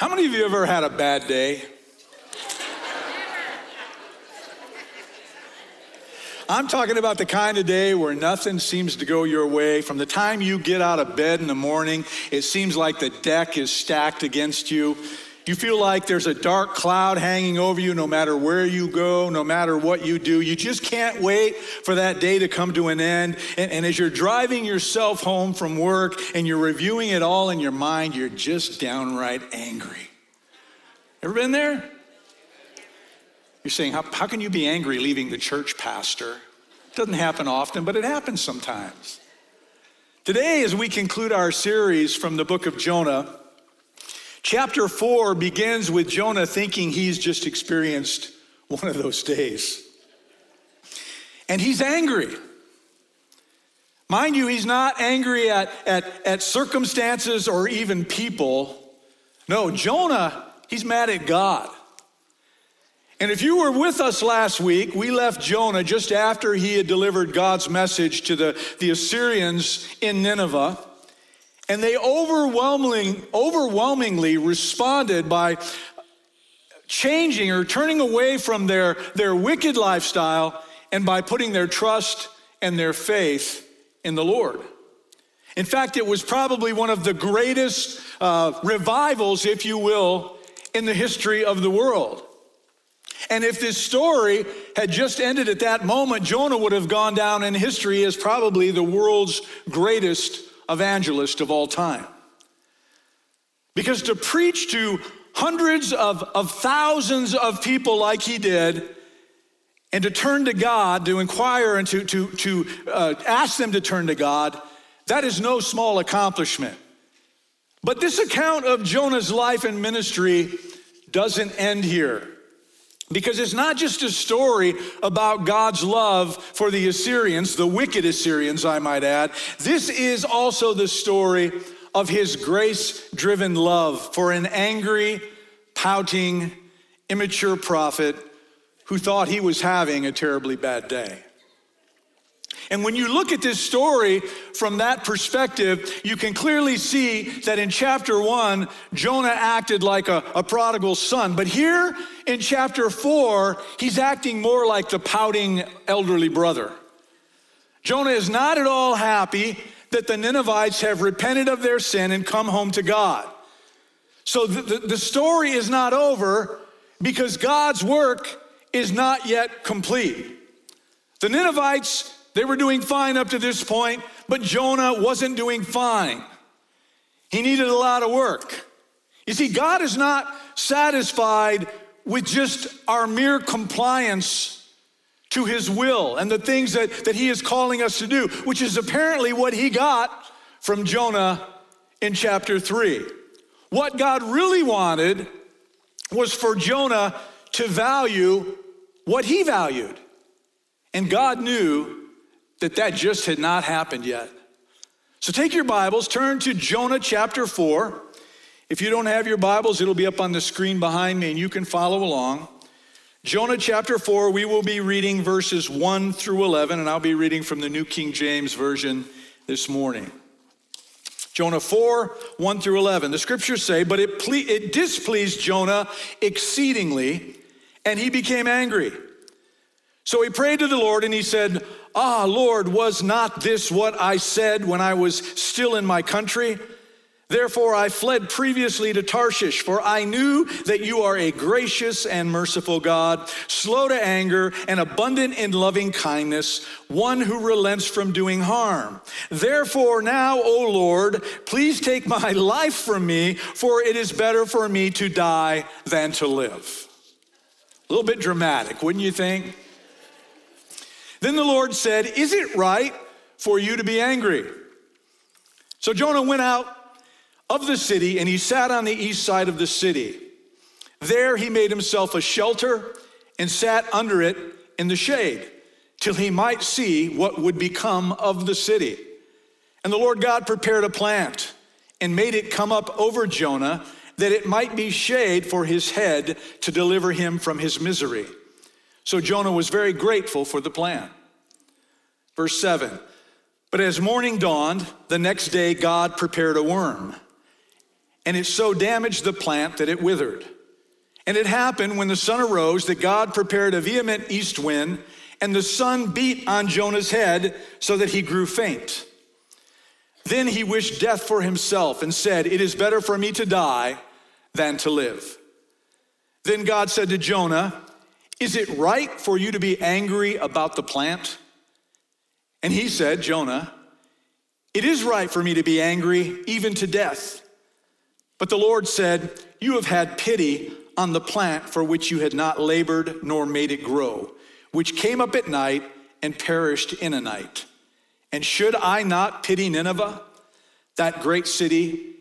How many of you ever had a bad day? I'm talking about the kind of day where nothing seems to go your way. From the time you get out of bed in the morning, it seems like the deck is stacked against you. You feel like there's a dark cloud hanging over you no matter where you go, no matter what you do. You just can't wait for that day to come to an end. And as you're driving yourself home from work and you're reviewing it all in your mind, you're just downright angry. Ever been there? You're saying, how can you be angry leaving the church, pastor? It doesn't happen often, but it happens sometimes. Today, as we conclude our series from the book of Jonah, chapter 4 begins with Jonah thinking he's just experienced one of those days. And he's angry. Mind you, he's not angry at circumstances or even people. No, Jonah, he's mad at God. And if you were with us last week, we left Jonah just after he had delivered God's message to the Assyrians in Nineveh. And they overwhelmingly responded by changing or turning away from their wicked lifestyle and by putting their trust and their faith in the Lord. In fact, it was probably one of the greatest revivals, if you will, in the history of the world. And if this story had just ended at that moment, Jonah would have gone down in history as probably the world's greatest evangelist of all time. Because to preach to hundreds of thousands of people like he did, and to turn to God, to inquire and to ask them to turn to God, that is no small accomplishment. But this account of Jonah's life and ministry doesn't end here. Because it's not just a story about God's love for the Assyrians, the wicked Assyrians, I might add. This is also the story of his grace-driven love for an angry, pouting, immature prophet who thought he was having a terribly bad day. And when you look at this story from that perspective, you can clearly see that in chapter 1, Jonah acted like a prodigal son. But here in chapter 4, he's acting more like the pouting elderly brother. Jonah is not at all happy that the Ninevites have repented of their sin and come home to God. So the story is not over because God's work is not yet complete. The Ninevites, they were doing fine up to this point, but Jonah wasn't doing fine. He needed a lot of work. You see, God is not satisfied with just our mere compliance to his will and the things that he is calling us to do, which is apparently what he got from Jonah in chapter 3. What God really wanted was for Jonah to value what he valued. And God knew that just had not happened yet. So take your Bibles, turn to Jonah chapter 4. If you don't have your Bibles, it'll be up on the screen behind me and you can follow along. Jonah chapter 4, we will be reading verses 1 through 11, and I'll be reading from the New King James Version this morning. Jonah 4, 1 through 11. The scriptures say, but it displeased Jonah exceedingly, and he became angry. So he prayed to the Lord and he said, "Ah, Lord, was not this what I said when I was still in my country? Therefore I fled previously to Tarshish, for I knew that you are a gracious and merciful God, slow to anger and abundant in loving kindness, one who relents from doing harm. Therefore now, O Lord, please take my life from me, for it is better for me to die than to live." A little bit dramatic, wouldn't you think? Then the Lord said, "Is it right for you to be angry?" So Jonah went out of the city and he sat on the east side of the city. There he made himself a shelter and sat under it in the shade till he might see what would become of the city. And the Lord God prepared a plant and made it come up over Jonah that it might be shade for his head to deliver him from his misery. So Jonah was very grateful for the plan. Verse 7, but as morning dawned, the next day God prepared a worm and it so damaged the plant that it withered. And it happened when the sun arose that God prepared a vehement east wind, and the sun beat on Jonah's head so that he grew faint. Then he wished death for himself and said, "It is better for me to die than to live." Then God said to Jonah, "Is it right for you to be angry about the plant?" And he said, "Jonah, it is right for me to be angry, even to death." But the Lord said, "You have had pity on the plant for which you had not labored nor made it grow, which came up at night and perished in a night. And should I not pity Nineveh, that great city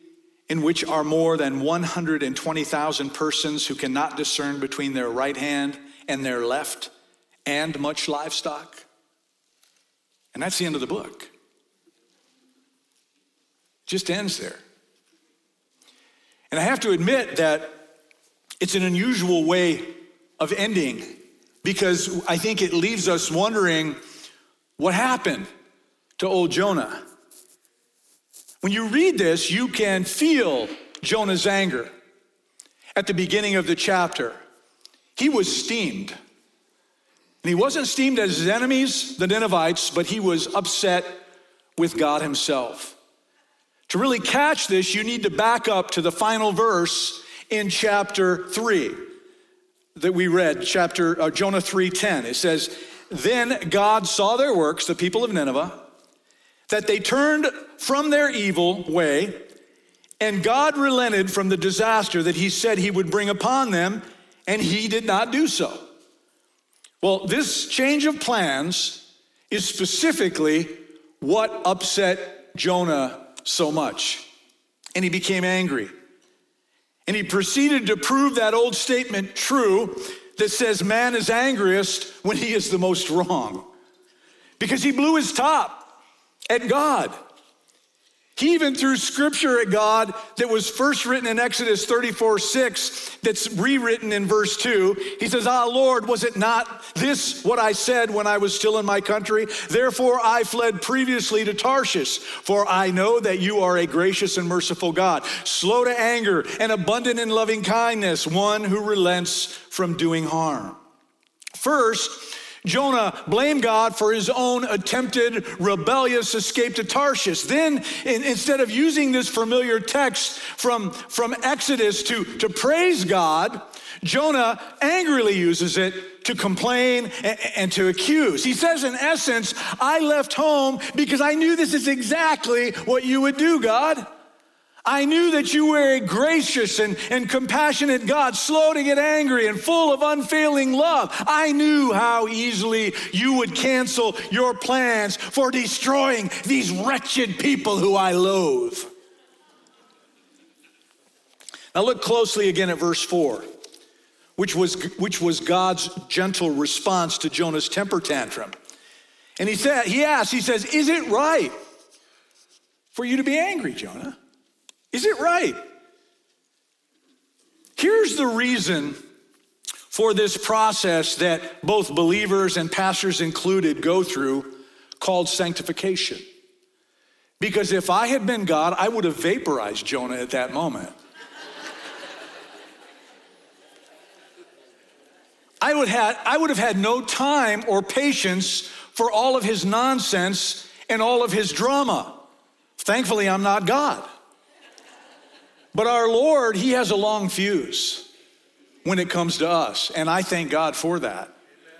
in which are more than 120,000 persons who cannot discern between their right hand and their left, and much livestock?" And that's the end of the book. It just ends there. And I have to admit that it's an unusual way of ending, because I think it leaves us wondering what happened to old Jonah. When you read this, you can feel Jonah's anger. At the beginning of the chapter, he was steamed. And he wasn't steamed as his enemies, the Ninevites, but he was upset with God himself. To really catch this, you need to back up to the final verse in chapter 3 that we read, Jonah 3:10. It says, "Then God saw their works, the people of Nineveh, that they turned from their evil way, and God relented from the disaster that he said he would bring upon them, and he did not do so." Well, this change of plans is specifically what upset Jonah so much, and he became angry. And he proceeded to prove that old statement true that says man is angriest when he is the most wrong, because he blew his top at God. He even threw scripture at God that was first written in Exodus 34:6, that's rewritten in verse 2. He says, "Ah, Lord, was it not this what I said when I was still in my country? Therefore I fled previously to Tarshish, for I know that you are a gracious and merciful God, slow to anger and abundant in loving kindness, one who relents from doing harm." First, Jonah blamed God for his own attempted rebellious escape to Tarshish. Then, instead of using this familiar text from Exodus to praise God, Jonah angrily uses it to complain and to accuse. He says, in essence, "I left home because I knew this is exactly what you would do, God. I knew that you were a gracious and compassionate God, slow to get angry and full of unfailing love. I knew how easily you would cancel your plans for destroying these wretched people who I loathe." Now look closely again at verse 4, which was God's gentle response to Jonah's temper tantrum. And he says, "Is it right for you to be angry, Jonah? Is it right?" Here's the reason for this process that both believers and pastors included go through, called sanctification. Because if I had been God, I would have vaporized Jonah at that moment. I would have had no time or patience for all of his nonsense and all of his drama. Thankfully, I'm not God. But our Lord, he has a long fuse when it comes to us, and I thank God for that. Amen.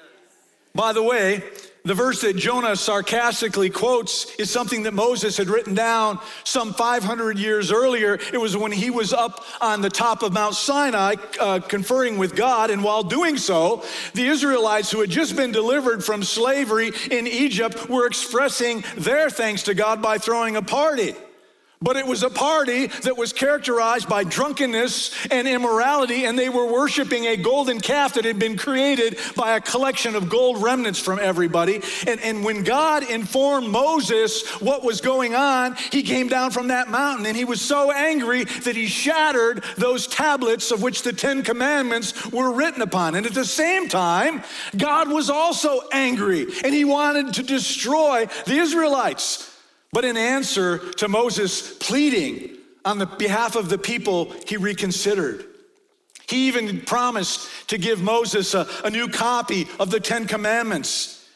By the way, the verse that Jonah sarcastically quotes is something that Moses had written down some 500 years earlier. It was when he was up on the top of Mount Sinai conferring with God, and while doing so, the Israelites who had just been delivered from slavery in Egypt were expressing their thanks to God by throwing a party. But it was a party that was characterized by drunkenness and immorality, and they were worshiping a golden calf that had been created by a collection of gold remnants from everybody. And when God informed Moses what was going on, he came down from that mountain, and he was so angry that he shattered those tablets of which the Ten Commandments were written upon. And at the same time, God was also angry, and he wanted to destroy the Israelites. But in answer to Moses' pleading on the behalf of the people he reconsidered. He even promised to give Moses a new copy of the Ten Commandments.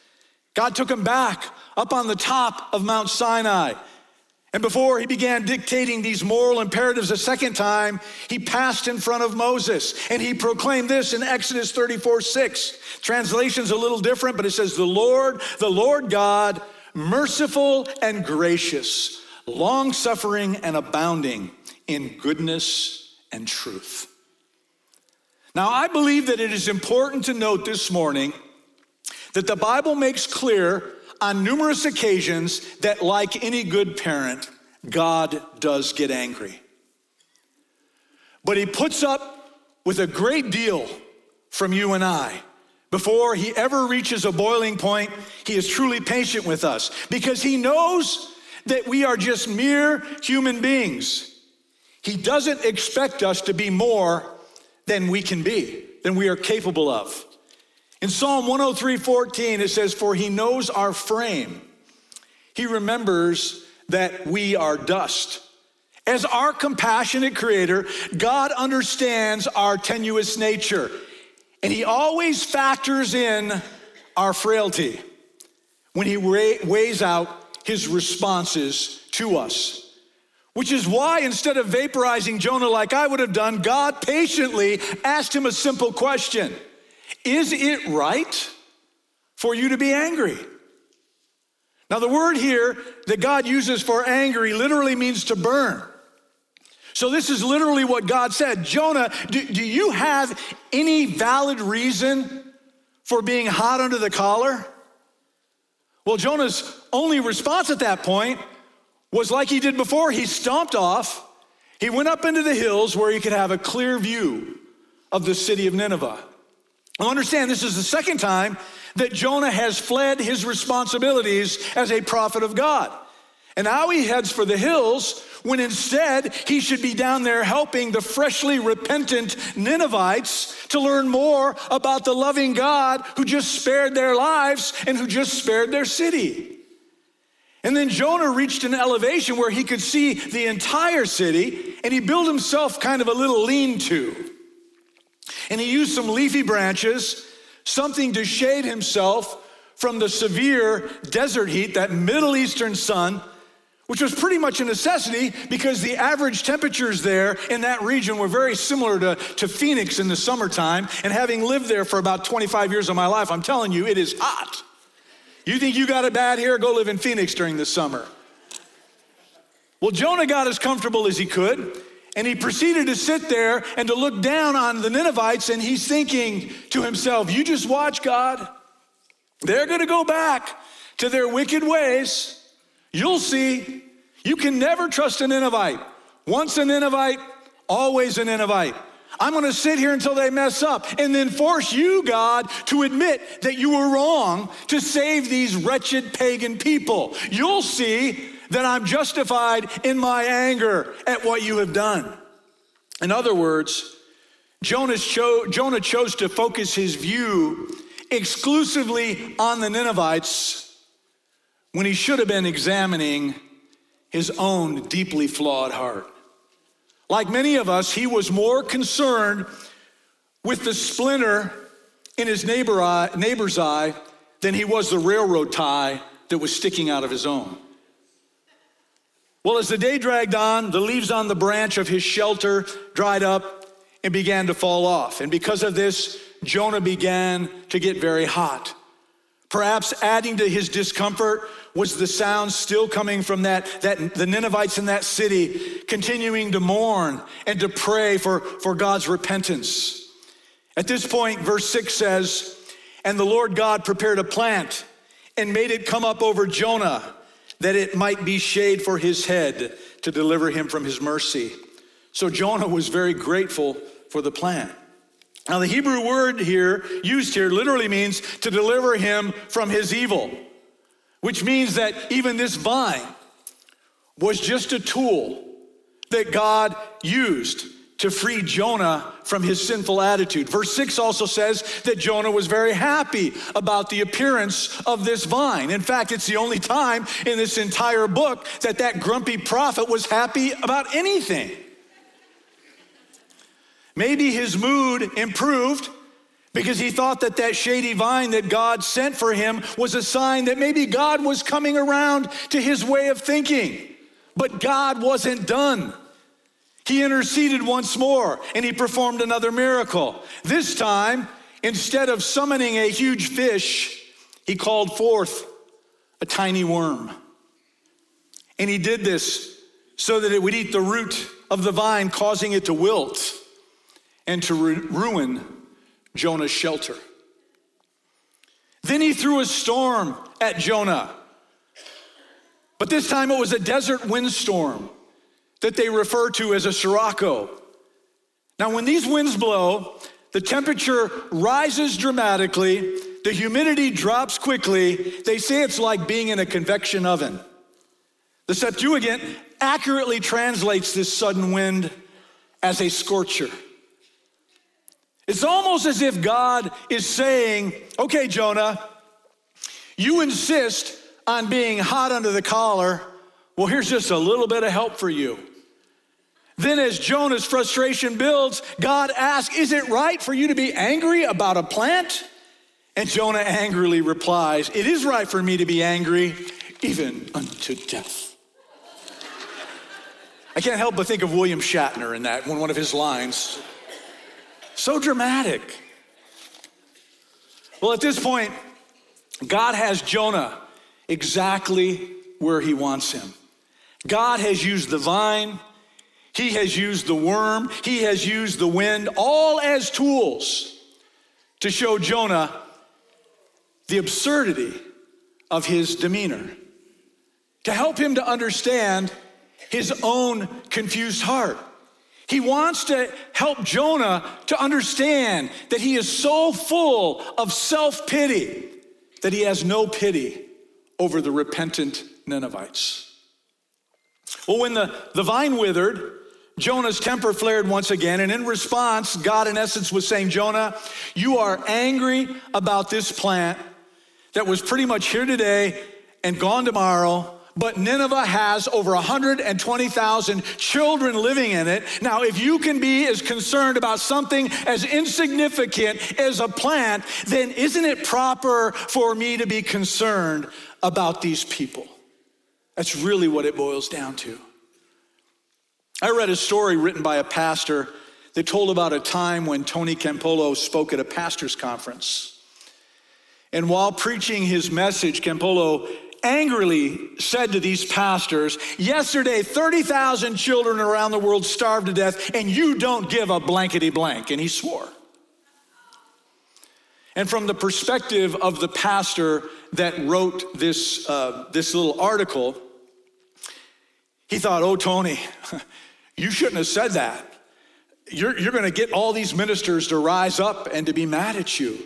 God took him back up on the top of Mount Sinai. And before he began dictating these moral imperatives a second time, he passed in front of Moses. And he proclaimed this in Exodus 34:6. Translation's a little different, but it says, the Lord God, merciful and gracious, long-suffering and abounding in goodness and truth. Now, I believe that it is important to note this morning that the Bible makes clear on numerous occasions that, like any good parent, God does get angry. But he puts up with a great deal from you and I. Before he ever reaches a boiling point, he is truly patient with us because he knows that we are just mere human beings. He doesn't expect us to be more than we can be, than we are capable of. In Psalm 103:14, it says, for he knows our frame. He remembers that we are dust. As our compassionate creator, God understands our tenuous nature, and he always factors in our frailty when he weighs out his responses to us, which is why instead of vaporizing Jonah like I would have done, God patiently asked him a simple question. Is it right for you to be angry? Now, the word here that God uses for angry literally means to burn. So this is literally what God said. Jonah, do you have any valid reason for being hot under the collar? Well, Jonah's only response at that point was like he did before. He stomped off. He went up into the hills where he could have a clear view of the city of Nineveh. Now understand, this is the second time that Jonah has fled his responsibilities as a prophet of God. And now he heads for the hills when instead he should be down there helping the freshly repentant Ninevites to learn more about the loving God who just spared their lives and who just spared their city. And then Jonah reached an elevation where he could see the entire city, and he built himself kind of a little lean-to. And he used some leafy branches, something to shade himself from the severe desert heat, that Middle Eastern sun, which was pretty much a necessity because the average temperatures there in that region were very similar to Phoenix in the summertime. And having lived there for about 25 years of my life, I'm telling you, it is hot. You think you got it bad here? Go live in Phoenix during the summer. Well, Jonah got as comfortable as he could, and he proceeded to sit there and to look down on the Ninevites, and he's thinking to himself, you just watch, God. They're going to go back to their wicked ways. You'll see. You can never trust a Ninevite. Once a Ninevite, always a Ninevite. I'm going to sit here until they mess up and then force you, God, to admit that you were wrong to save these wretched pagan people. You'll see that I'm justified in my anger at what you have done. In other words, Jonah chose to focus his view exclusively on the Ninevites when he should have been examining his own deeply flawed heart. Like many of us, he was more concerned with the splinter in his neighbor's eye than he was the railroad tie that was sticking out of his own. Well, as the day dragged on, the leaves on the branch of his shelter dried up and began to fall off. And because of this, Jonah began to get very hot. Perhaps adding to his discomfort was the sound still coming from the Ninevites in that city, continuing to mourn and to pray for God's repentance. At this point, verse 6 says, and the Lord God prepared a plant and made it come up over Jonah, that it might be shade for his head to deliver him from his mercy. So Jonah was very grateful for the plant. Now, the Hebrew word used here literally means to deliver him from his evil, which means that even this vine was just a tool that God used to free Jonah from his sinful attitude. Verse 6 also says that Jonah was very happy about the appearance of this vine. In fact, it's the only time in this entire book that that grumpy prophet was happy about anything. Maybe his mood improved because he thought that that shady vine that God sent for him was a sign that maybe God was coming around to his way of thinking. But God wasn't done. He interceded once more, and he performed another miracle. This time, instead of summoning a huge fish, he called forth a tiny worm. And he did this so that it would eat the root of the vine, causing it to wilt and to ruin Jonah's shelter. Then he threw a storm at Jonah, but this time it was a desert windstorm that they refer to as a Sirocco. Now, when these winds blow, the temperature rises dramatically, the humidity drops quickly. They say it's like being in a convection oven. The Septuagint accurately translates this sudden wind as a scorcher. It's almost as if God is saying, okay, Jonah, you insist on being hot under the collar. Well, here's just a little bit of help for you. Then as Jonah's frustration builds, God asks, is it right for you to be angry about a plant? And Jonah angrily replies, it is right for me to be angry, even unto death. I can't help but think of William Shatner in that, one of his lines. So dramatic. Well, at this point, God has Jonah exactly where he wants him. God has used the vine. He has used the worm. He has used the wind, all as tools to show Jonah the absurdity of his demeanor, to help him to understand his own confused heart. He wants to help Jonah to understand that he is so full of self-pity that he has no pity over the repentant Ninevites. Well, when the vine withered, Jonah's temper flared once again, and in response, God in essence was saying, Jonah, you are angry about this plant that was pretty much here today and gone tomorrow, but Nineveh has over 120,000 children living in it. Now, if you can be as concerned about something as insignificant as a plant, then isn't it proper for me to be concerned about these people? That's really what it boils down to. I read a story written by a pastor that told about a time when Tony Campolo spoke at a pastor's conference. And while preaching his message, Campolo angrily said to these pastors, yesterday, 30,000 children around the world starved to death, and you don't give a blankety blank. And he swore. And from the perspective of the pastor that wrote this, this little article, he thought, oh, Tony, you shouldn't have said that. You're going to get all these ministers to rise up and to be mad at you.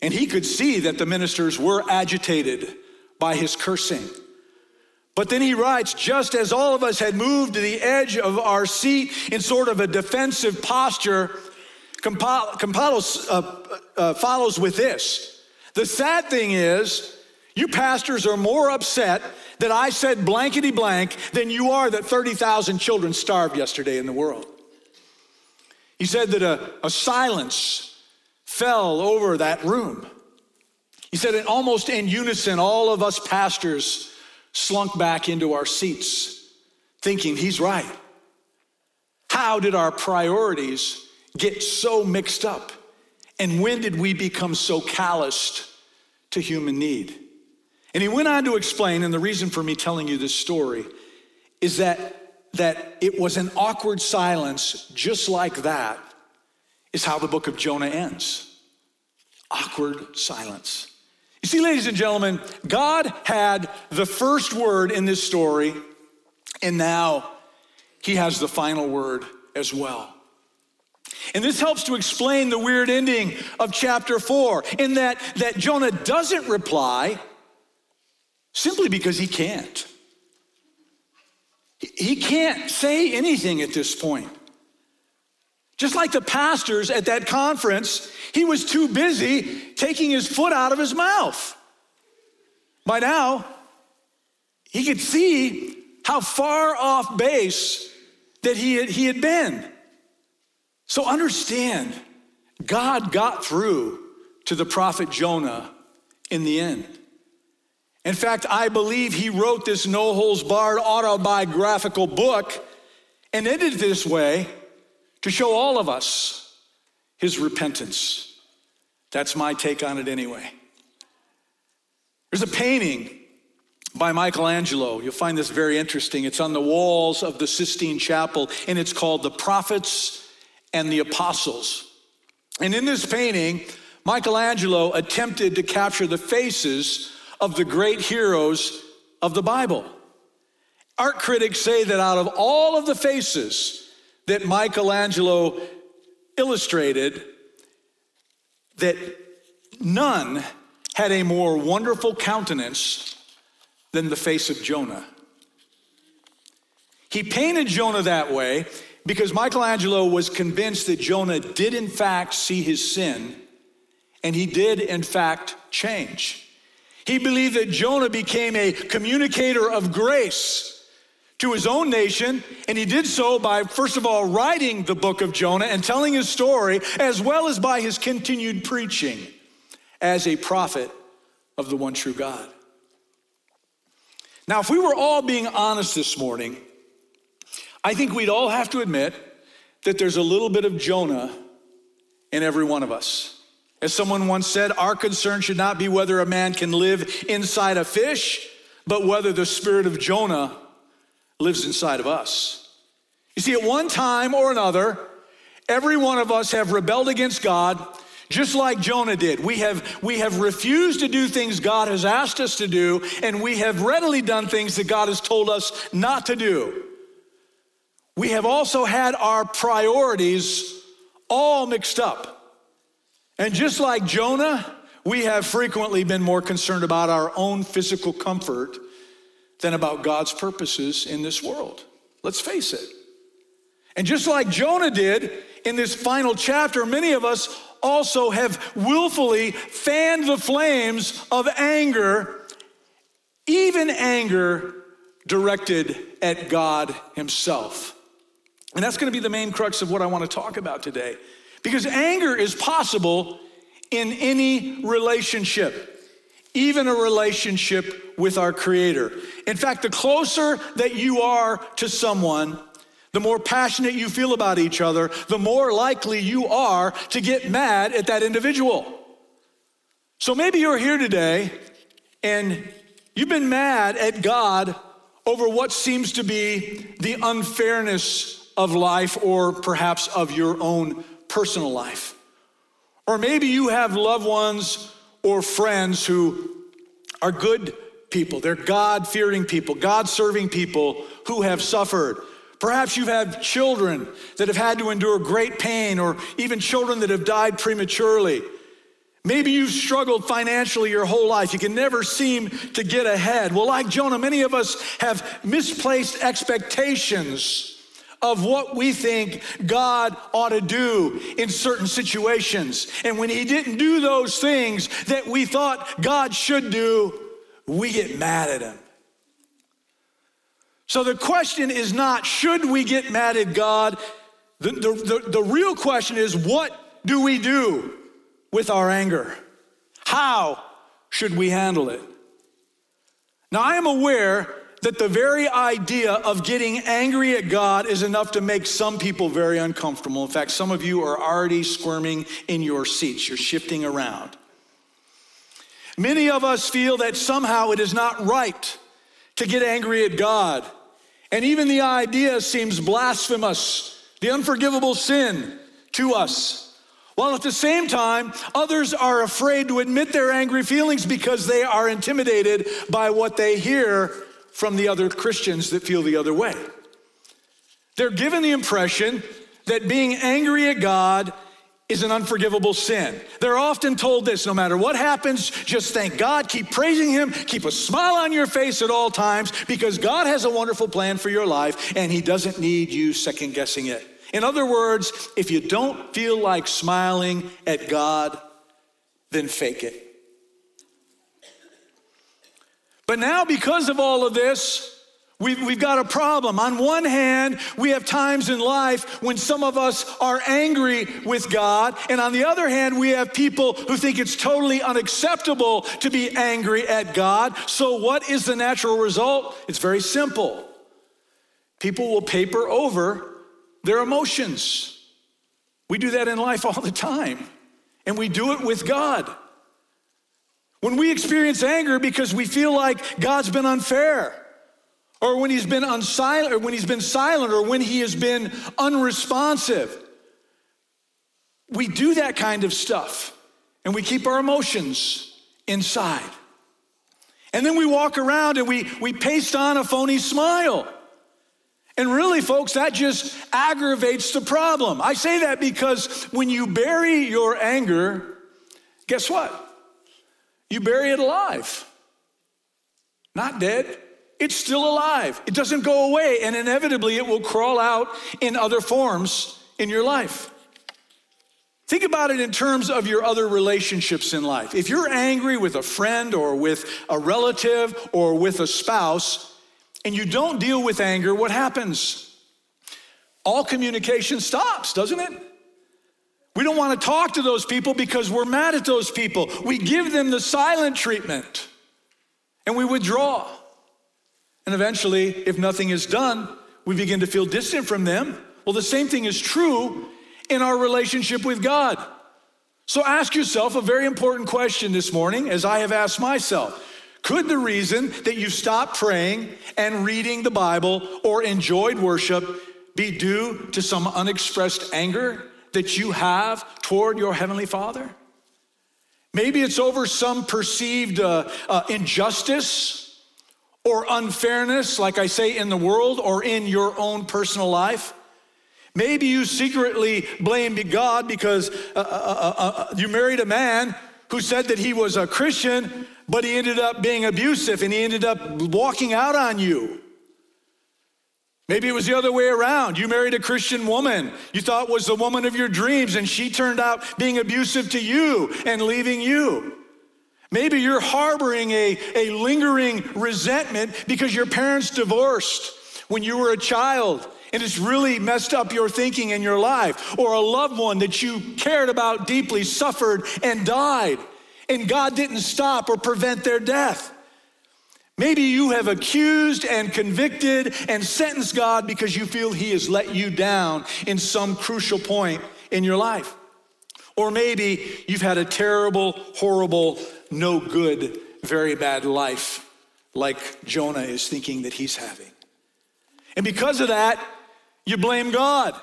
And he could see that the ministers were agitated by his cursing. But then he writes, just as all of us had moved to the edge of our seat in sort of a defensive posture, Campolo follows with this. The sad thing is, you pastors are more upset that I said blankety blank than you are that 30,000 children starved yesterday in the world. He said that a silence fell over that room. He said, and almost in unison, all of us pastors slunk back into our seats, thinking he's right. How did our priorities get so mixed up? And when did we become so calloused to human need? And he went on to explain, and the reason for me telling you this story is that it was an awkward silence just like that is how the book of Jonah ends. Awkward silence. You see, ladies and gentlemen, God had the first word in this story, and now he has the final word as well. And this helps to explain the weird ending of chapter 4, in that Jonah doesn't reply simply because he can't. He can't say anything at this point. Just like the pastors at that conference, he was too busy taking his foot out of his mouth. By now, he could see how far off base that he had been. So understand, God got through to the prophet Jonah in the end. In fact, I believe he wrote this no-holds-barred autobiographical book and ended this way to show all of us his repentance. That's my take on it anyway. There's a painting by Michelangelo. You'll find this very interesting. It's on the walls of the Sistine Chapel, and it's called The Prophets and the Apostles. And in this painting, Michelangelo attempted to capture the faces of the great heroes of the Bible. Art critics say that out of all of the faces that Michelangelo illustrated, that none had a more wonderful countenance than the face of Jonah. He painted Jonah that way because Michelangelo was convinced that Jonah did in fact see his sin, and he did in fact change. He believed that Jonah became a communicator of grace to his own nation, and he did so by, first of all, writing the book of Jonah and telling his story, as well as by his continued preaching as a prophet of the one true God. Now, if we were all being honest this morning, I think we'd all have to admit that there's a little bit of Jonah in every one of us. As someone once said, our concern should not be whether a man can live inside a fish, but whether the spirit of Jonah lives inside of us. You see, at one time or another, every one of us have rebelled against God, just like Jonah did. We have refused to do things God has asked us to do, and we have readily done things that God has told us not to do. We have also had our priorities all mixed up. And just like Jonah, we have frequently been more concerned about our own physical comfort than about God's purposes in this world. Let's face it. And just like Jonah did in this final chapter, many of us also have willfully fanned the flames of anger, even anger directed at God himself. And that's going to be the main crux of what I want to talk about today. Because anger is possible in any relationship, even a relationship with our Creator. In fact, the closer that you are to someone, the more passionate you feel about each other, the more likely you are to get mad at that individual. So maybe you're here today and you've been mad at God over what seems to be the unfairness of life, or perhaps of your own personal life. Or maybe you have loved ones or friends who are good people. They're God-fearing people, God-serving people who have suffered. Perhaps you've had children that have had to endure great pain, or even children that have died prematurely. Maybe you've struggled financially your whole life. You can never seem to get ahead. Well, like Jonah, many of us have misplaced expectations of what we think God ought to do in certain situations. And when he didn't do those things that we thought God should do, we get mad at him. So the question is not, should we get mad at God? The real question is, what do we do with our anger? How should we handle it? Now, I am aware that the very idea of getting angry at God is enough to make some people very uncomfortable. In fact, some of you are already squirming in your seats. You're shifting around. Many of us feel that somehow it is not right to get angry at God. And even the idea seems blasphemous, the unforgivable sin to us. While at the same time, others are afraid to admit their angry feelings because they are intimidated by what they hear from the other Christians that feel the other way. They're given the impression that being angry at God is an unforgivable sin. They're often told this: no matter what happens, just thank God, keep praising him, keep a smile on your face at all times, because God has a wonderful plan for your life and he doesn't need you second guessing it. In other words, if you don't feel like smiling at God, then fake it. But now, because of all of this, we've got a problem. On one hand, we have times in life when some of us are angry with God. And on the other hand, we have people who think it's totally unacceptable to be angry at God. So what is the natural result? It's very simple. People will paper over their emotions. We do that in life all the time. And we do it with God. When we experience anger because we feel like God's been unfair, or when he's been silent, or when he has been unresponsive. We do that kind of stuff, and we keep our emotions inside. And then we walk around and we paste on a phony smile. And really, folks, that just aggravates the problem. I say that because when you bury your anger, guess what? You bury it alive, not dead. It's still alive. It doesn't go away, and inevitably it will crawl out in other forms in your life. Think about it in terms of your other relationships in life. If you're angry with a friend or with a relative or with a spouse, and you don't deal with anger, what happens? All communication stops, doesn't it? We don't want to talk to those people because we're mad at those people. We give them the silent treatment, and we withdraw. And eventually, if nothing is done, we begin to feel distant from them. Well, the same thing is true in our relationship with God. So ask yourself a very important question this morning, as I have asked myself. Could the reason that you stopped praying and reading the Bible or enjoyed worship be due to some unexpressed anger that you have toward your Heavenly Father? Maybe it's over some perceived injustice or unfairness, like I say, in the world or in your own personal life. Maybe you secretly blame God because you married a man who said that he was a Christian, but he ended up being abusive and he ended up walking out on you. Maybe it was the other way around. You married a Christian woman you thought was the woman of your dreams, and she turned out being abusive to you and leaving you. Maybe you're harboring a lingering resentment because your parents divorced when you were a child, and it's really messed up your thinking in your life. Or a loved one that you cared about deeply suffered and died, and God didn't stop or prevent their death. Maybe you have accused and convicted and sentenced God because you feel he has let you down in some crucial point in your life. Or maybe you've had a terrible, horrible, no good, very bad life, like Jonah is thinking that he's having. And because of that, you blame God.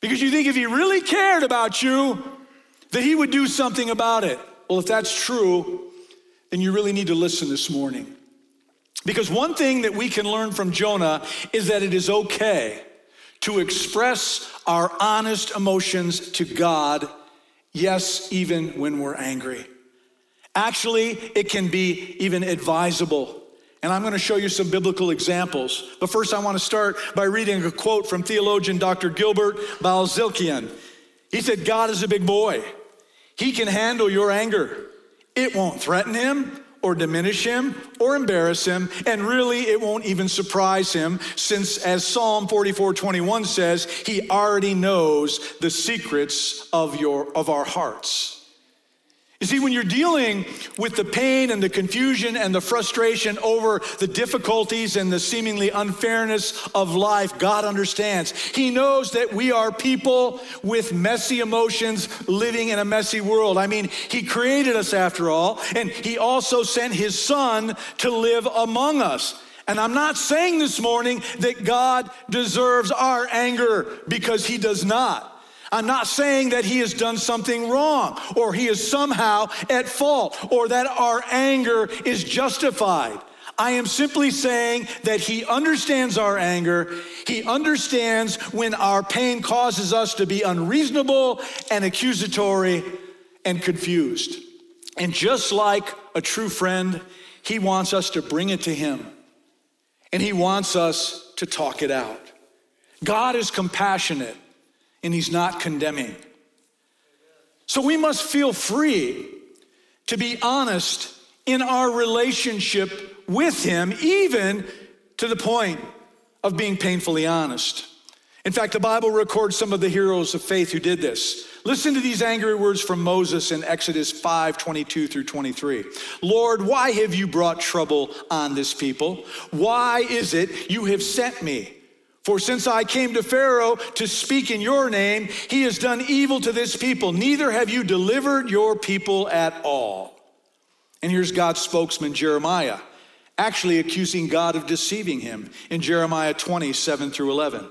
Because you think if he really cared about you, that he would do something about it. Well, if that's true, then you really need to listen this morning. Because one thing that we can learn from Jonah is that it is okay to express our honest emotions to God. Yes, even when we're angry. Actually, it can be even advisable. And I'm going to show you some biblical examples. But first, I want to start by reading a quote from theologian Dr. Gilbert Balzilkian. He said, God is a big boy. He can handle your anger. It won't threaten him or diminish him or embarrass him. And really, it won't even surprise him, since, as Psalm 44:21 says, he already knows the secrets of our hearts. You see, when you're dealing with the pain and the confusion and the frustration over the difficulties and the seemingly unfairness of life, God understands. He knows that we are people with messy emotions living in a messy world. I mean, he created us after all, and he also sent his son to live among us. And I'm not saying this morning that God deserves our anger, because he does not. I'm not saying that he has done something wrong, or he is somehow at fault, or that our anger is justified. I am simply saying that he understands our anger. He understands when our pain causes us to be unreasonable and accusatory and confused. And just like a true friend, he wants us to bring it to him, and he wants us to talk it out. God is compassionate. and he's not condemning. So we must feel free to be honest in our relationship with him, even to the point of being painfully honest. In fact, the Bible records some of the heroes of faith who did this. Listen to these angry words from Moses in Exodus 5:22 through 23. Lord, why have you brought trouble on this people? Why is it you have sent me? For since I came to Pharaoh to speak in your name, he has done evil to this people. Neither have you delivered your people at all. And here's God's spokesman, Jeremiah, actually accusing God of deceiving him in Jeremiah 20:7 through 11.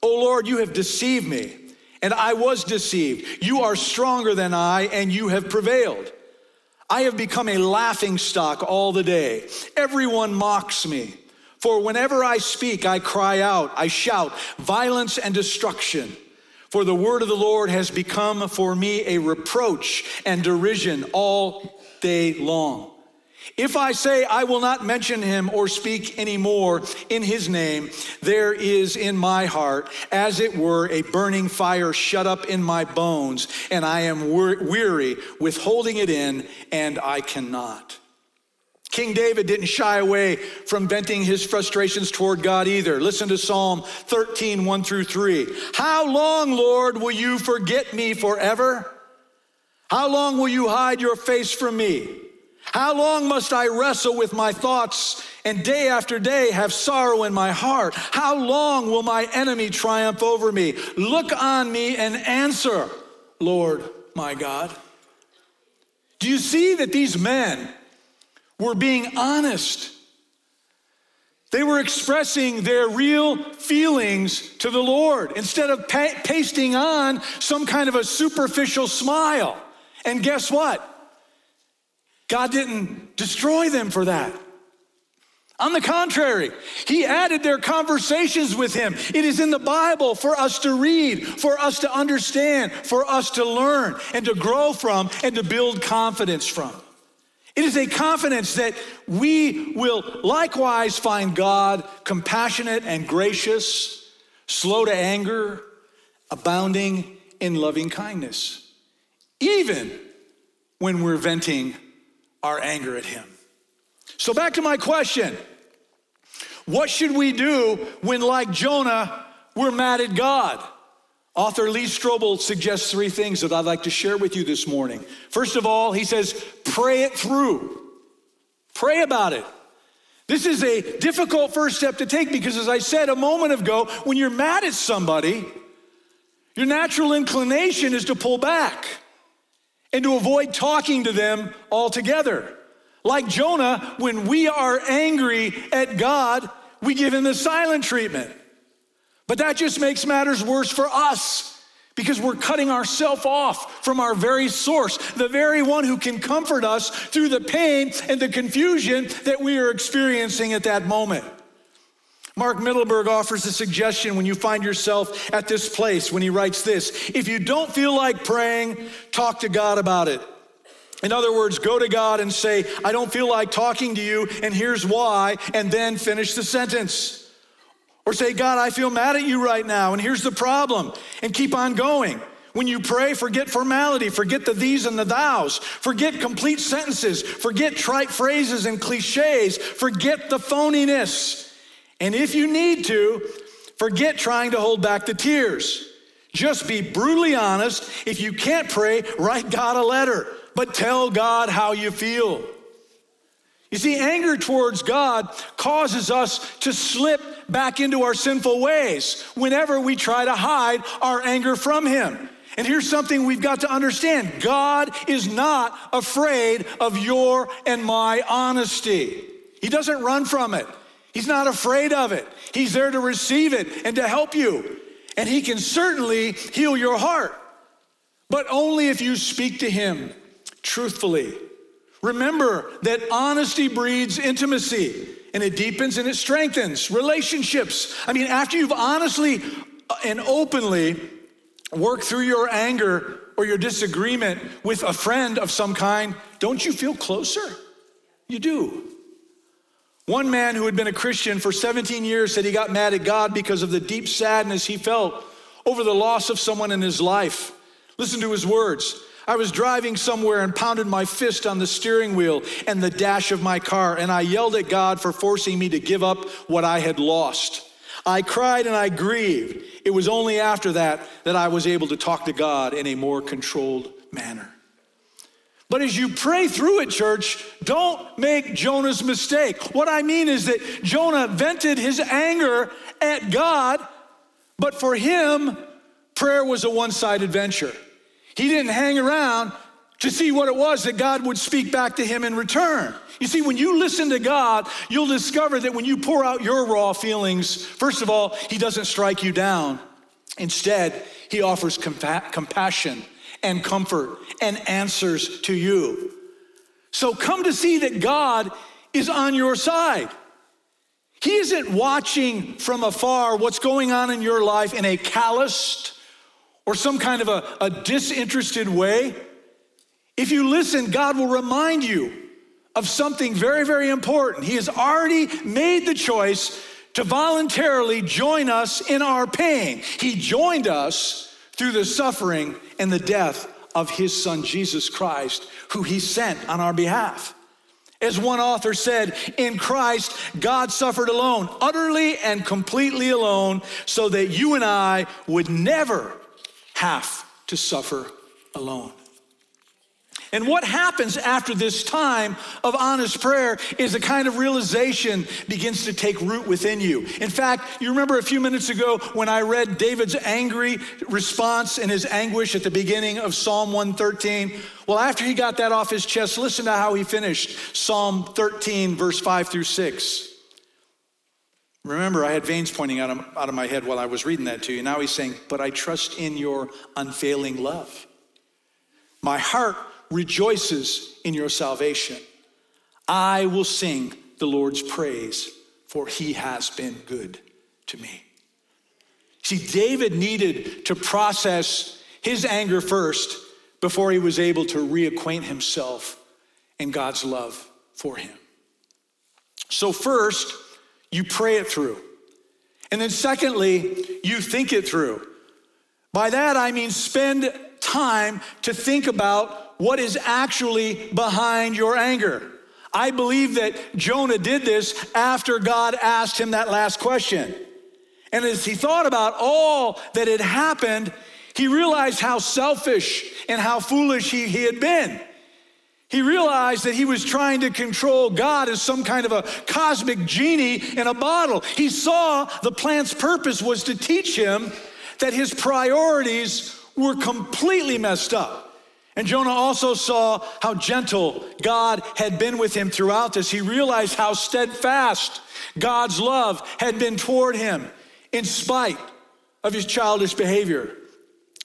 O Lord, you have deceived me, and I was deceived. You are stronger than I, and you have prevailed. I have become a laughingstock all the day. Everyone mocks me. For whenever I speak, I cry out, I shout, violence and destruction. For the word of the Lord has become for me a reproach and derision all day long. If I say I will not mention him or speak anymore in his name, there is in my heart, as it were, a burning fire shut up in my bones, and I am weary with holding it in, and I cannot. King David didn't shy away from venting his frustrations toward God either. Listen to Psalm 13, 1 through 3. How long, Lord, will you forget me forever? How long will you hide your face from me? How long must I wrestle with my thoughts and day after day have sorrow in my heart? How long will my enemy triumph over me? Look on me and answer, Lord, my God. Do you see that these men were being honest? They were expressing their real feelings to the Lord instead of pasting on some kind of a superficial smile. And guess what? God didn't destroy them for that. On the contrary, he added their conversations with him. It is in the Bible for us to read, for us to understand, for us to learn and to grow from and to build confidence from. It is a confidence that we will likewise find God compassionate and gracious, slow to anger, abounding in loving kindness, even when we're venting our anger at him. So back to my question. What should we do when, like Jonah, we're mad at God? Author Lee Strobel suggests three things that I'd like to share with you this morning. First of all, he says, pray it through. Pray about it. This is a difficult first step to take because, as I said a moment ago, when you're mad at somebody, your natural inclination is to pull back and to avoid talking to them altogether. Like Jonah, when we are angry at God, we give him the silent treatment. But that just makes matters worse for us because we're cutting ourselves off from our very source, the very one who can comfort us through the pain and the confusion that we are experiencing at that moment. Mark Middleburg offers a suggestion when you find yourself at this place when he writes this: if you don't feel like praying, talk to God about it. In other words, go to God and say, I don't feel like talking to you, and here's why, and then finish the sentence. Or say, God, I feel mad at you right now, and here's the problem, and keep on going. When you pray, forget formality, forget the these and the thous, forget complete sentences, forget trite phrases and cliches, forget the phoniness. And if you need to, forget trying to hold back the tears. Just be brutally honest. If you can't pray, write God a letter, but tell God how you feel. You see, anger towards God causes us to slip back into our sinful ways whenever we try to hide our anger from him. And here's something we've got to understand. God is not afraid of your and my honesty. He doesn't run from it. He's not afraid of it. He's there to receive it and to help you. And he can certainly heal your heart, but only if you speak to him truthfully. Remember that honesty breeds intimacy, and it deepens and it strengthens relationships. I mean, after you've honestly and openly worked through your anger or your disagreement with a friend of some kind, don't you feel closer? You do. One man who had been a Christian for 17 years said he got mad at God because of the deep sadness he felt over the loss of someone in his life. Listen to his words. I was driving somewhere and pounded my fist on the steering wheel and the dash of my car, and I yelled at God for forcing me to give up what I had lost. I cried and I grieved. It was only after that I was able to talk to God in a more controlled manner. But as you pray through it, church, don't make Jonah's mistake. What I mean is that Jonah vented his anger at God, but for him, prayer was a one-sided venture. He didn't hang around to see what it was that God would speak back to him in return. You see, when you listen to God, you'll discover that when you pour out your raw feelings, first of all, he doesn't strike you down. Instead, he offers compassion and comfort and answers to you. So come to see that God is on your side. He isn't watching from afar what's going on in your life in a calloused or some kind of a disinterested way. If you listen, God will remind you of something very, very important. He has already made the choice to voluntarily join us in our pain. He joined us through the suffering and the death of his son, Jesus Christ, who he sent on our behalf. As one author said, in Christ, God suffered alone, utterly and completely alone, so that you and I would never have to suffer alone. And what happens after this time of honest prayer is a kind of realization begins to take root within you. In fact, you remember a few minutes ago when I read David's angry response and his anguish at the beginning of Psalm 113? Well, after he got that off his chest, listen to how he finished Psalm 13, verse 5 through 6. Remember, I had veins pointing out of my head while I was reading that to you. Now he's saying, but I trust in your unfailing love. My heart rejoices in your salvation. I will sing the Lord's praise, for he has been good to me. See, David needed to process his anger first before he was able to reacquaint himself in God's love for him. So first, you pray it through. And then secondly, you think it through. By that, I mean spend time to think about what is actually behind your anger. I believe that Jonah did this after God asked him that last question. And as he thought about all that had happened, he realized how selfish and how foolish he had been. He realized that he was trying to control God as some kind of a cosmic genie in a bottle. He saw the plan's purpose was to teach him that his priorities were completely messed up. And Jonah also saw how gentle God had been with him throughout this. He realized how steadfast God's love had been toward him in spite of his childish behavior.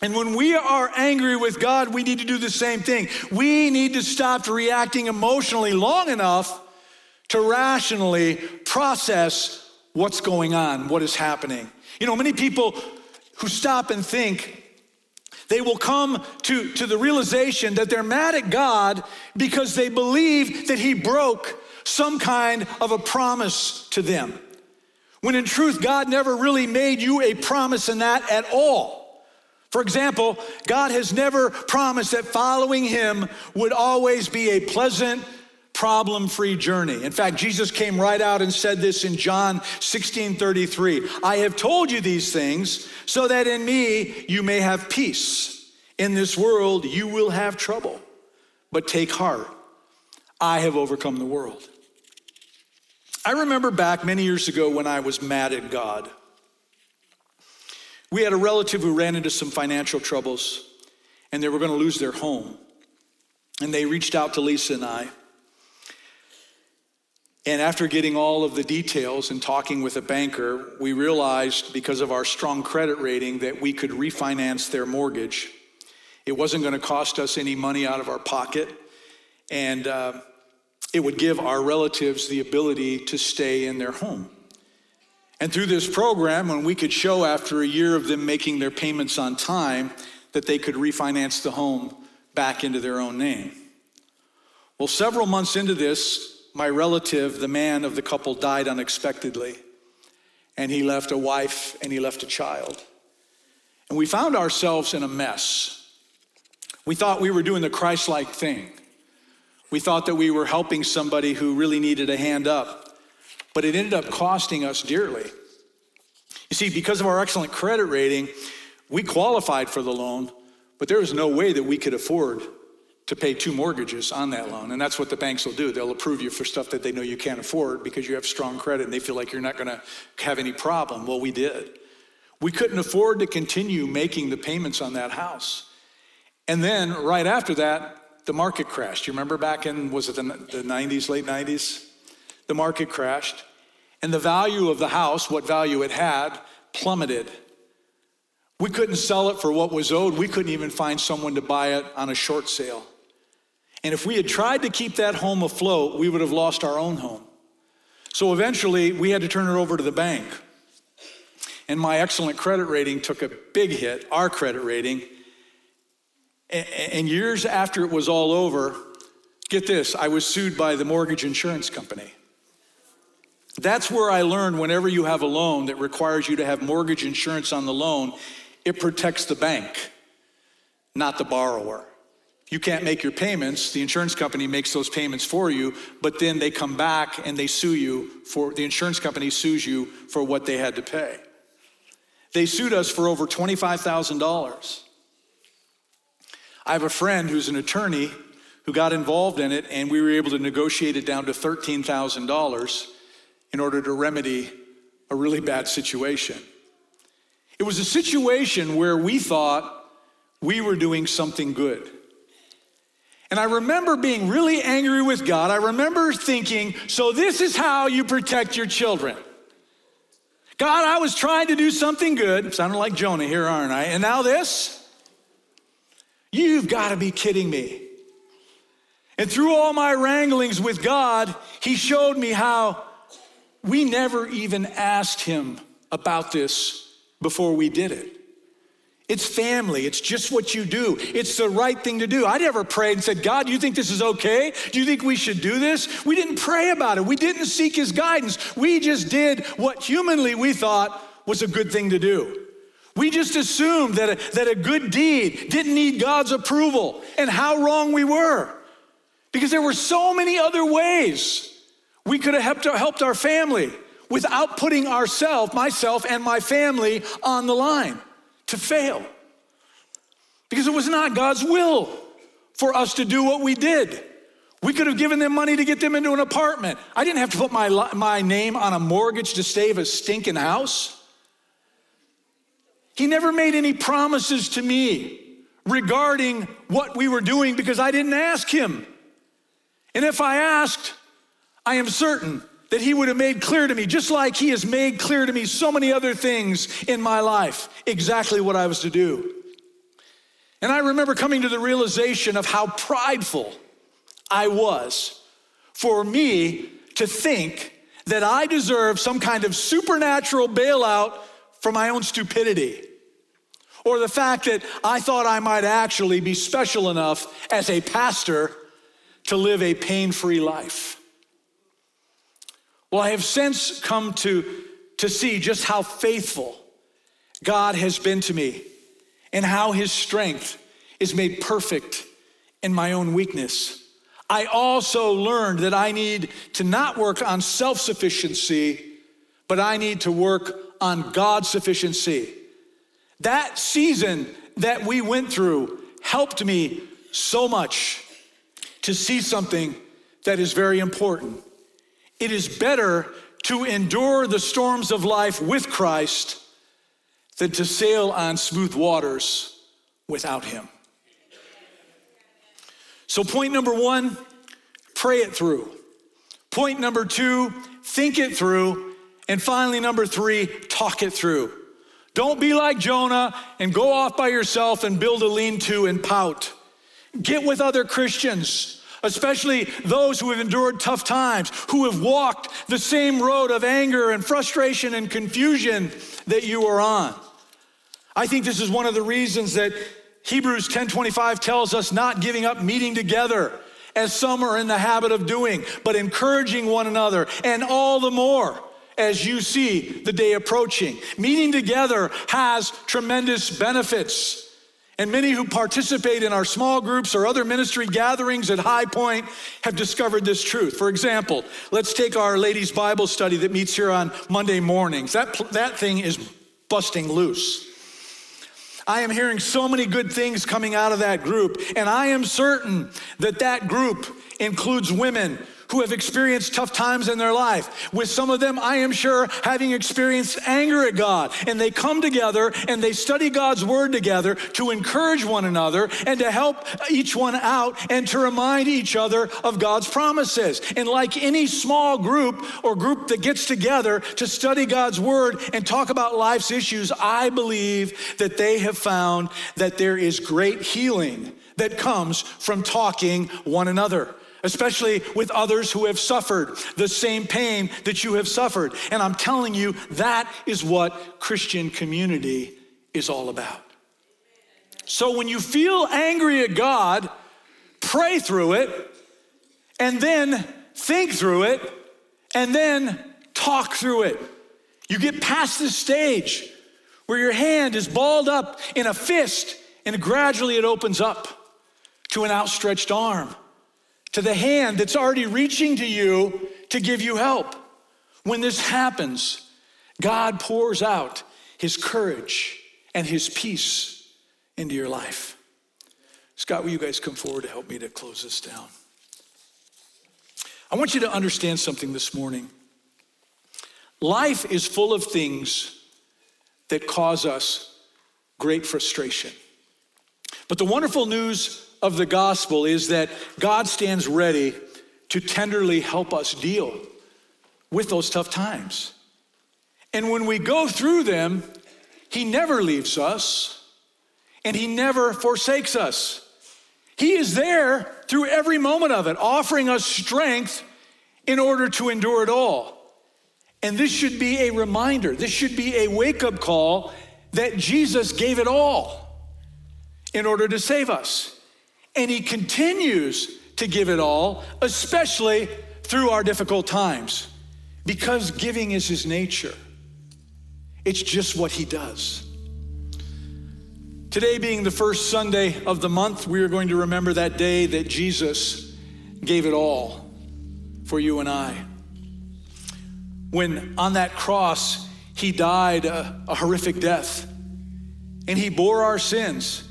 And when we are angry with God, we need to do the same thing. We need to stop reacting emotionally long enough to rationally process what's going on, what is happening. You know, many people who stop and think, they will come to the realization that they're mad at God because they believe that he broke some kind of a promise to them. When in truth, God never really made you a promise in that at all. For example, God has never promised that following him would always be a pleasant, problem-free journey. In fact, Jesus came right out and said this in John 16:33. I have told you these things so that in me you may have peace. In this world you will have trouble, but take heart. I have overcome the world. I remember back many years ago when I was mad at God. We had a relative who ran into some financial troubles, and they were going to lose their home. And they reached out to Lisa and I. And after getting all of the details and talking with a banker, we realized because of our strong credit rating that we could refinance their mortgage. It wasn't going to cost us any money out of our pocket, and it would give our relatives the ability to stay in their home. And through this program, when we could show after a year of them making their payments on time that they could refinance the home back into their own name. Well, several months into this, my relative, the man of the couple, died unexpectedly, and he left a wife and he left a child. And we found ourselves in a mess. We thought we were doing the Christ-like thing. We thought that we were helping somebody who really needed a hand up, but it ended up costing us dearly. You see, because of our excellent credit rating, we qualified for the loan, but there was no way that we could afford to pay two mortgages on that loan. And that's what the banks will do. They'll approve you for stuff that they know you can't afford because you have strong credit and they feel like you're not gonna have any problem. Well, we did. We couldn't afford to continue making the payments on that house. And then right after that, the market crashed. You remember back in, was it the 90s, late 90s? The market crashed. And the value of the house, what value it had, plummeted. We couldn't sell it for what was owed. We couldn't even find someone to buy it on a short sale. And if we had tried to keep that home afloat, we would have lost our own home. So eventually, we had to turn it over to the bank. And my excellent credit rating took a big hit, our credit rating. And years after it was all over, get this, I was sued by the mortgage insurance company. That's where I learned whenever you have a loan that requires you to have mortgage insurance on the loan, it protects the bank, not the borrower. You can't make your payments, the insurance company makes those payments for you, but then they come back and they sue you for, the insurance company sues you for what they had to pay. They sued us for over $25,000. I have a friend who's an attorney who got involved in it, and we were able to negotiate it down to $13,000 in order to remedy a really bad situation. It was a situation where we thought we were doing something good. And I remember being really angry with God. I remember thinking, so this is how you protect your children. God, I was trying to do something good. Sounded like Jonah here, aren't I? And now this? You've got to be kidding me. And through all my wranglings with God, he showed me how we never even asked him about this before we did it. It's family. It's just what you do. It's the right thing to do. I never prayed and said, God, do you think this is okay? Do you think we should do this? We didn't pray about it. We didn't seek his guidance. We just did what humanly we thought was a good thing to do. We just assumed that a good deed didn't need God's approval, and how wrong we were, because there were so many other ways we could have helped our family without putting myself and my family on the line to fail, because it was not God's will for us to do what we did. We could have given them money to get them into an apartment. I didn't have to put my name on a mortgage to save a stinking house. He never made any promises to me regarding what we were doing because I didn't ask him. And if I asked, I am certain that he would have made clear to me, just like he has made clear to me so many other things in my life, exactly what I was to do. And I remember coming to the realization of how prideful I was for me to think that I deserved some kind of supernatural bailout for my own stupidity, or the fact that I thought I might actually be special enough as a pastor to live a pain-free life. Well, I have since come to see just how faithful God has been to me and how his strength is made perfect in my own weakness. I also learned that I need to not work on self-sufficiency, but I need to work on God's sufficiency. That season that we went through helped me so much to see something that is very important. It is better to endure the storms of life with Christ than to sail on smooth waters without him. So point number one, pray it through. Point number two, think it through. And finally, number three, talk it through. Don't be like Jonah and go off by yourself and build a lean-to and pout. Get with other Christians, especially those who have endured tough times, who have walked the same road of anger and frustration and confusion that you are on. I think this is one of the reasons that Hebrews 10:25 tells us not giving up meeting together, as some are in the habit of doing, but encouraging one another, and all the more as you see the day approaching. Meeting together has tremendous benefits. And many who participate in our small groups or other ministry gatherings at High Point have discovered this truth. For example, let's take our ladies' Bible study that meets here on Monday mornings. That thing is busting loose. I am hearing so many good things coming out of that group, and I am certain that that group includes women who have experienced tough times in their life. With some of them, I am sure, having experienced anger at God. And they come together and they study God's word together to encourage one another and to help each one out and to remind each other of God's promises. And like any small group or group that gets together to study God's word and talk about life's issues, I believe that they have found that there is great healing that comes from talking one another, especially with others who have suffered the same pain that you have suffered. And I'm telling you, that is what Christian community is all about. So when you feel angry at God, pray through it, and then think through it, and then talk through it. You get past the stage where your hand is balled up in a fist, and gradually it opens up to an outstretched arm, to the hand that's already reaching to you to give you help. When this happens, God pours out his courage and his peace into your life. Scott, will you guys come forward to help me to close this down? I want you to understand something this morning. Life is full of things that cause us great frustration. But the wonderful news of the gospel is that God stands ready to tenderly help us deal with those tough times. And when we go through them, he never leaves us and he never forsakes us. He is there through every moment of it, offering us strength in order to endure it all. And this should be a reminder, this should be a wake-up call that Jesus gave it all in order to save us. And he continues to give it all, especially through our difficult times, because giving is his nature. It's just what he does. Today being the first Sunday of the month, we are going to remember that day that Jesus gave it all for you and I. When on that cross, he died a horrific death, and he bore our sins.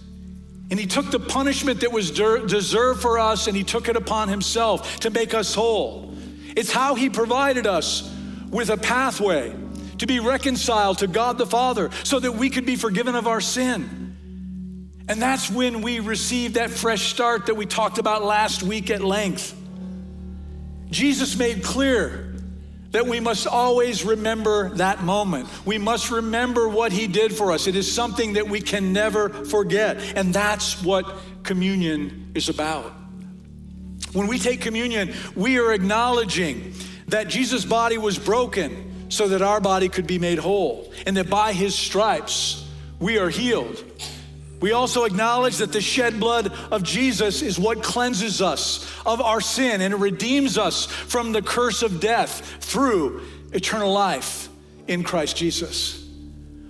And he took the punishment that was deserved for us, and he took it upon himself to make us whole. It's how he provided us with a pathway to be reconciled to God the Father so that we could be forgiven of our sin. And that's when we receive that fresh start that we talked about last week at length. Jesus made clear that we must always remember that moment. We must remember what he did for us. It is something that we can never forget, and that's what communion is about. When we take communion, we are acknowledging that Jesus' body was broken so that our body could be made whole, and that by his stripes, we are healed. We also acknowledge that the shed blood of Jesus is what cleanses us of our sin and redeems us from the curse of death through eternal life in Christ Jesus.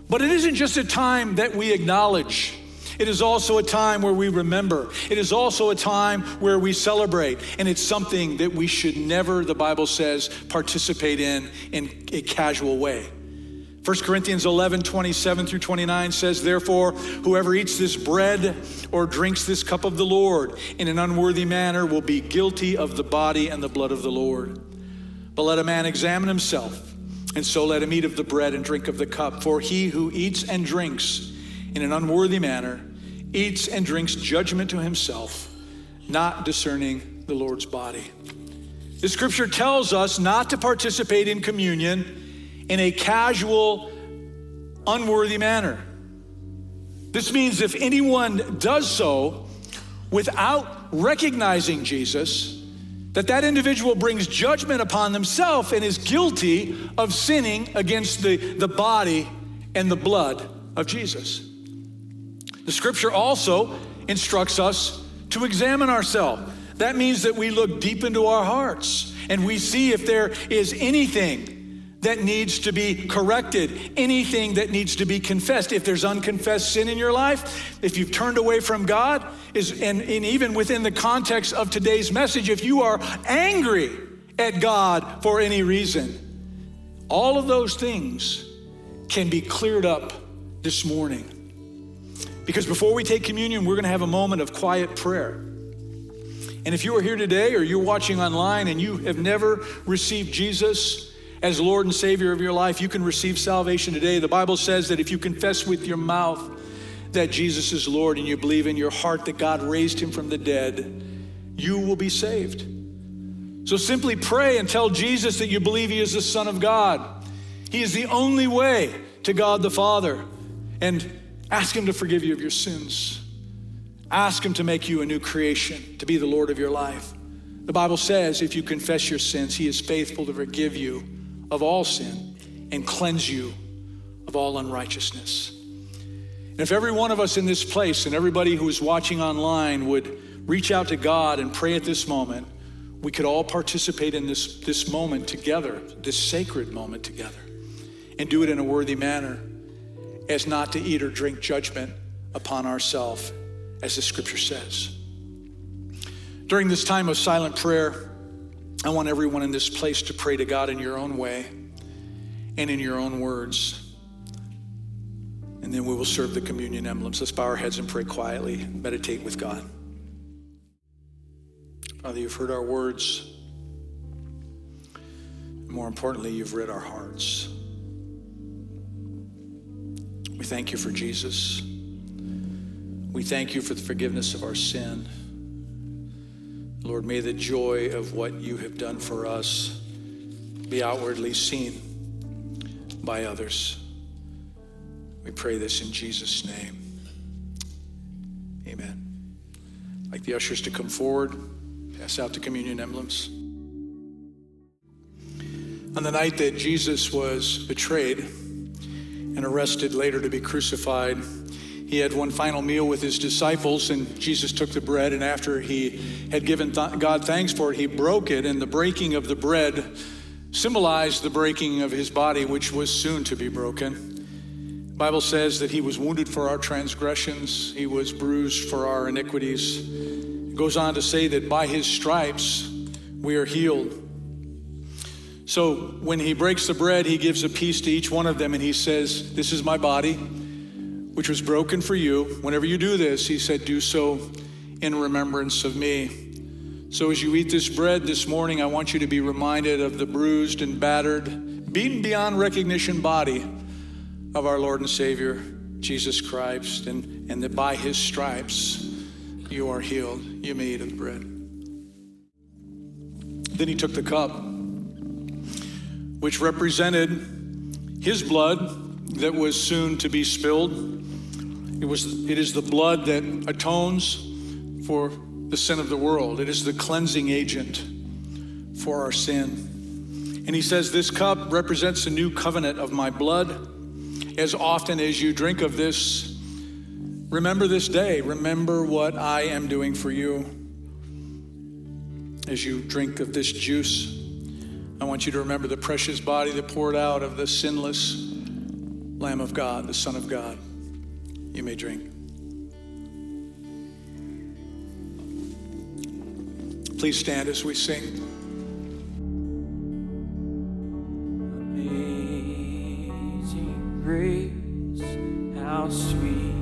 But it isn't just a time that we acknowledge. It is also a time where we remember. It is also a time where we celebrate. And it's something that we should never, the Bible says, participate in a casual way. 1 Corinthians 11:27-29 says, "Therefore, whoever eats this bread or drinks this cup of the Lord in an unworthy manner will be guilty of the body and the blood of the Lord. But let a man examine himself, and so let him eat of the bread and drink of the cup. For he who eats and drinks in an unworthy manner eats and drinks judgment to himself, not discerning the Lord's body." The scripture tells us not to participate in communion in a casual, unworthy manner. This means if anyone does so without recognizing Jesus, that individual brings judgment upon themselves and is guilty of sinning against the body and the blood of Jesus. The scripture also instructs us to examine ourselves. That means that we look deep into our hearts and we see if there is anything that needs to be corrected, anything that needs to be confessed. If there's unconfessed sin in your life, if you've turned away from God, and even within the context of today's message, if you are angry at God for any reason, all of those things can be cleared up this morning. Because before we take communion, we're gonna have a moment of quiet prayer. And if you are here today or you're watching online and you have never received Jesus as Lord and Savior of your life, you can receive salvation today. The Bible says that if you confess with your mouth that Jesus is Lord and you believe in your heart that God raised him from the dead, you will be saved. So simply pray and tell Jesus that you believe he is the Son of God. He is the only way to God the Father. And ask him to forgive you of your sins. Ask him to make you a new creation, to be the Lord of your life. The Bible says, if you confess your sins, he is faithful to forgive you of all sin and cleanse you of all unrighteousness. And if every one of us in this place and everybody who is watching online would reach out to God and pray at this moment, we could all participate in this moment together, this sacred moment together, and do it in a worthy manner as not to eat or drink judgment upon ourselves, as the scripture says. During this time of silent prayer, I want everyone in this place to pray to God in your own way and in your own words. And then we will serve the communion emblems. Let's bow our heads and pray quietly, meditate with God. Father, you've heard our words. More importantly, you've read our hearts. We thank you for Jesus. We thank you for the forgiveness of our sin. Lord, may the joy of what you have done for us be outwardly seen by others. We pray this in Jesus' name. Amen. I'd like the ushers to come forward, pass out the communion emblems. On the night that Jesus was betrayed and arrested, later to be crucified, he had one final meal with his disciples, and Jesus took the bread, and after he had given God thanks for it, he broke it, and the breaking of the bread symbolized the breaking of his body, which was soon to be broken. The Bible says that he was wounded for our transgressions, he was bruised for our iniquities. It goes on to say that by his stripes we are healed. So when he breaks the bread, he gives a piece to each one of them, and he says, "This is my body, which was broken for you. Whenever you do this," he said, "do so in remembrance of me." So as you eat this bread this morning, I want you to be reminded of the bruised and battered, beaten beyond recognition body of our Lord and Savior, Jesus Christ, and that by his stripes you are healed. You may eat of the bread. Then he took the cup, which represented his blood that was soon to be spilled. It is the blood that atones for the sin of the world. It is the cleansing agent for our sin. And he says, "This cup represents the new covenant of my blood. As often as you drink of this, remember this day. Remember what I am doing for you." As you drink of this juice, I want you to remember the precious body that poured out of the sinless Lamb of God, the Son of God. You may drink. Please stand as we sing. Amazing grace, how sweet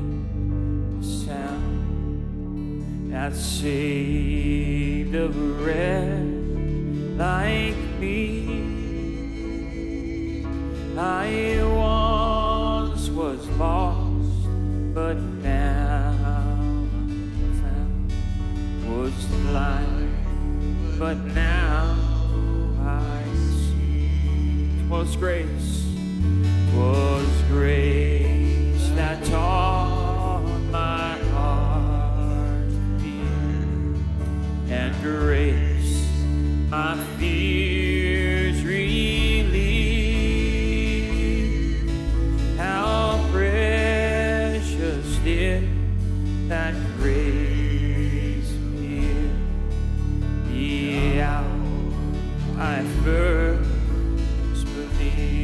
the sound that saved a wretch like me. I once was lost, but now I'm found, was blind, but now I see. Was grace that taught my heart to fear, and grace my fears relieved. How did that grace appear? The hour I first believed.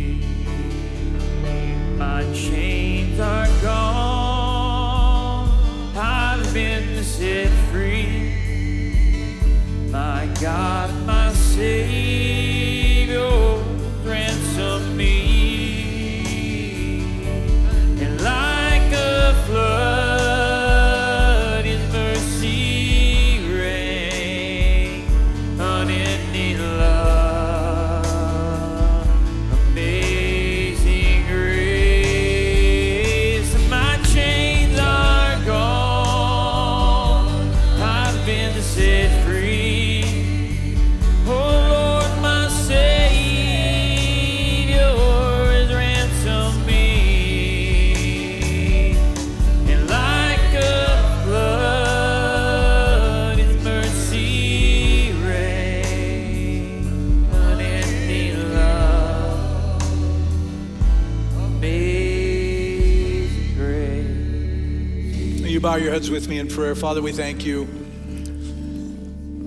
bow your heads with me in prayer. Father, we thank you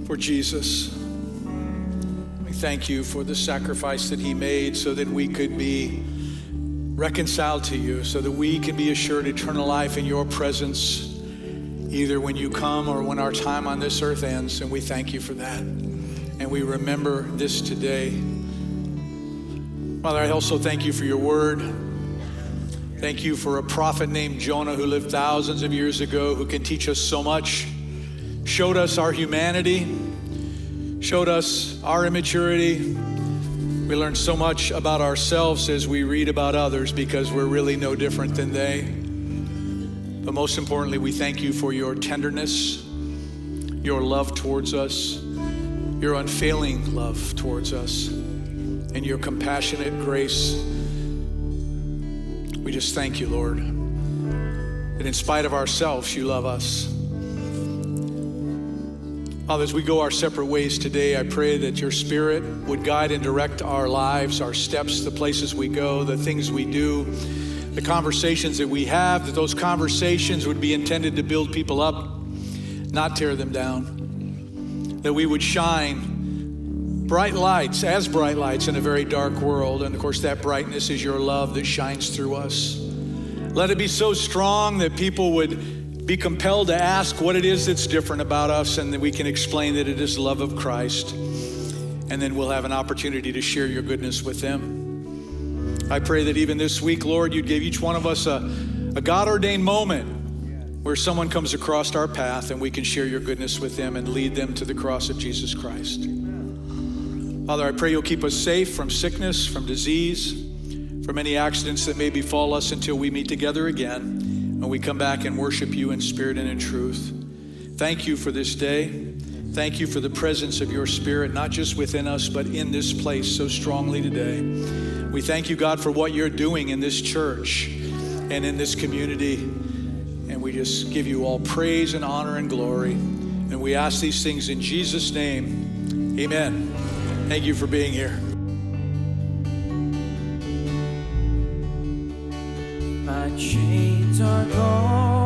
for Jesus. We thank you for the sacrifice that he made so that we could be reconciled to you, so that we can be assured eternal life in your presence, either when you come or when our time on this earth ends. And we thank you for that. And we remember this today. Father, I also thank you for your word. Thank you for a prophet named Jonah who lived thousands of years ago, who can teach us so much, showed us our humanity, showed us our immaturity. We learn so much about ourselves as we read about others, because we're really no different than they. But most importantly, we thank you for your tenderness, your love towards us, your unfailing love towards us, and your compassionate grace. We just thank you, Lord, that in spite of ourselves, you love us. Father, as we go our separate ways today, I pray that your Spirit would guide and direct our lives, our steps, the places we go, the things we do, the conversations that we have, that those conversations would be intended to build people up, not tear them down, that we would shine bright lights, as bright lights in a very dark world. And of course, that brightness is your love that shines through us. Let it be so strong that people would be compelled to ask what it is that's different about us, and then we can explain that it is love of Christ, and then we'll have an opportunity to share your goodness with them. I pray that even this week, Lord, you'd give each one of us a God-ordained moment where someone comes across our path and we can share your goodness with them and lead them to the cross of Jesus Christ. Father, I pray you'll keep us safe from sickness, from disease, from any accidents that may befall us until we meet together again and we come back and worship you in spirit and in truth. Thank you for this day. Thank you for the presence of your Spirit, not just within us, but in this place so strongly today. We thank you, God, for what you're doing in this church and in this community. And we just give you all praise and honor and glory. And we ask these things in Jesus' name. Amen. Thank you for being here. Chains are gone.